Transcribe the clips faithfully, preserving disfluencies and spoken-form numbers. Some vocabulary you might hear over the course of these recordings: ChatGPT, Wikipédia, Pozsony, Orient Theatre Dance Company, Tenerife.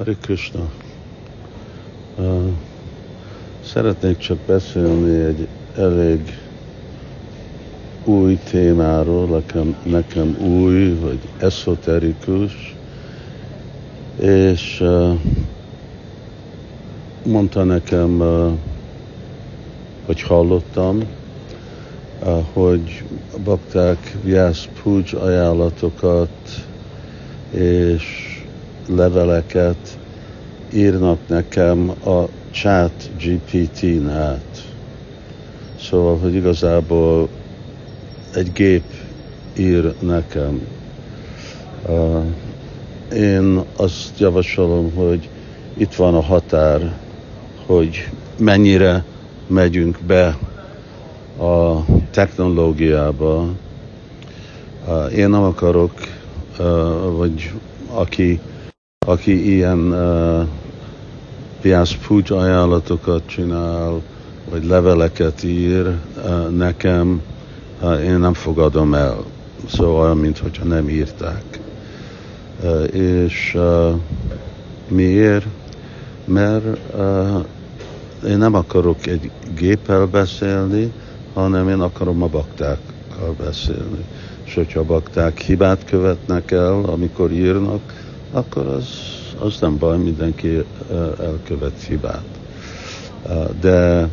Hare Krishna. Uh, szeretnék csak beszélni egy elég új témáról, nekem, nekem új, vagy eszoterikus, és uh, mondta nekem, uh, hogy hallottam, uh, hogy a bakták Vyas Puj ajánlatokat és leveleket írnak nekem a ChatGPT-n át. Szóval, hogy igazából egy gép ír nekem. Uh, én azt javasolom, hogy itt van a határ, hogy mennyire megyünk be a technológiába. Uh, én nem akarok, uh, vagy aki aki ilyen uh, Vyas Puj ajánlatokat csinál, vagy leveleket ír uh, nekem, uh, én nem fogadom el. Szóval olyan, mintha nem írták. Uh, és uh, miért? Mert uh, én nem akarok egy géppel beszélni, hanem én akarom a baktákkal beszélni. És hogyha a bakták hibát követnek el, amikor írnak, akkor az, az nem baj, mindenki elkövet hibát. De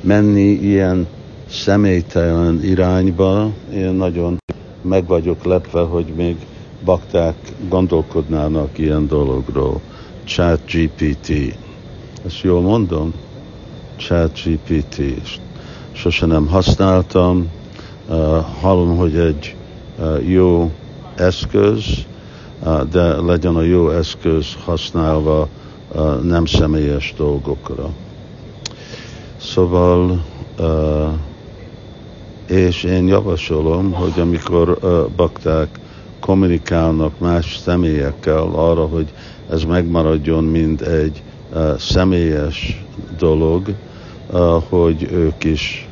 menni ilyen személytelen irányba, én nagyon meg vagyok lepve, hogy még bakták gondolkodnának ilyen dologról. ChatGPT. Ezt jól mondom? ChatGPT. Sose nem használtam. Hallom, hogy egy jó eszköz, de legyen a jó eszköz használva nem személyes dolgokra. Szóval, és én javasolom, hogy amikor bakták kommunikálnak más személyekkel arra, hogy ez megmaradjon, mint egy személyes dolog, hogy ők is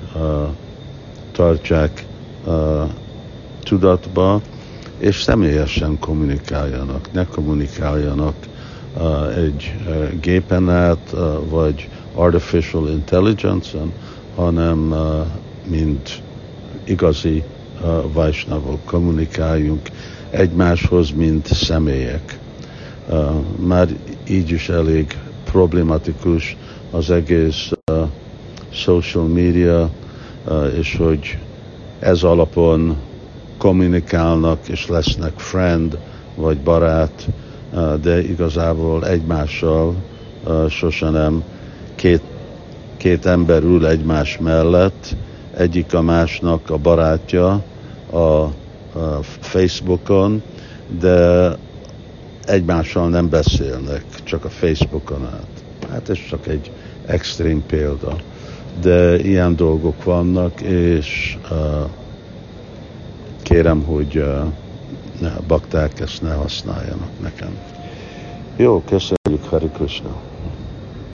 tartsák tudatba, és személyesen kommunikáljanak, ne kommunikáljanak uh, egy uh, gépen át, uh, vagy artificial intelligence-en, hanem uh, mint igazi uh, vajsnavok kommunikáljunk egymáshoz, mint személyek. Uh, már így is elég problematikus az egész uh, social media, uh, és hogy ez alapon kommunikálnak, és lesznek friend, vagy barát, de igazából egymással sose nem. Két, két ember ül egymás mellett, egyik a másnak a barátja a Facebookon, de egymással nem beszélnek, csak a Facebookon át. Hát ez csak egy extrém példa. De ilyen dolgok vannak, és kérem, hogy uh, ne, bakták ezt ne használjanak nekem. Jó, köszönjük, Hare Krishna.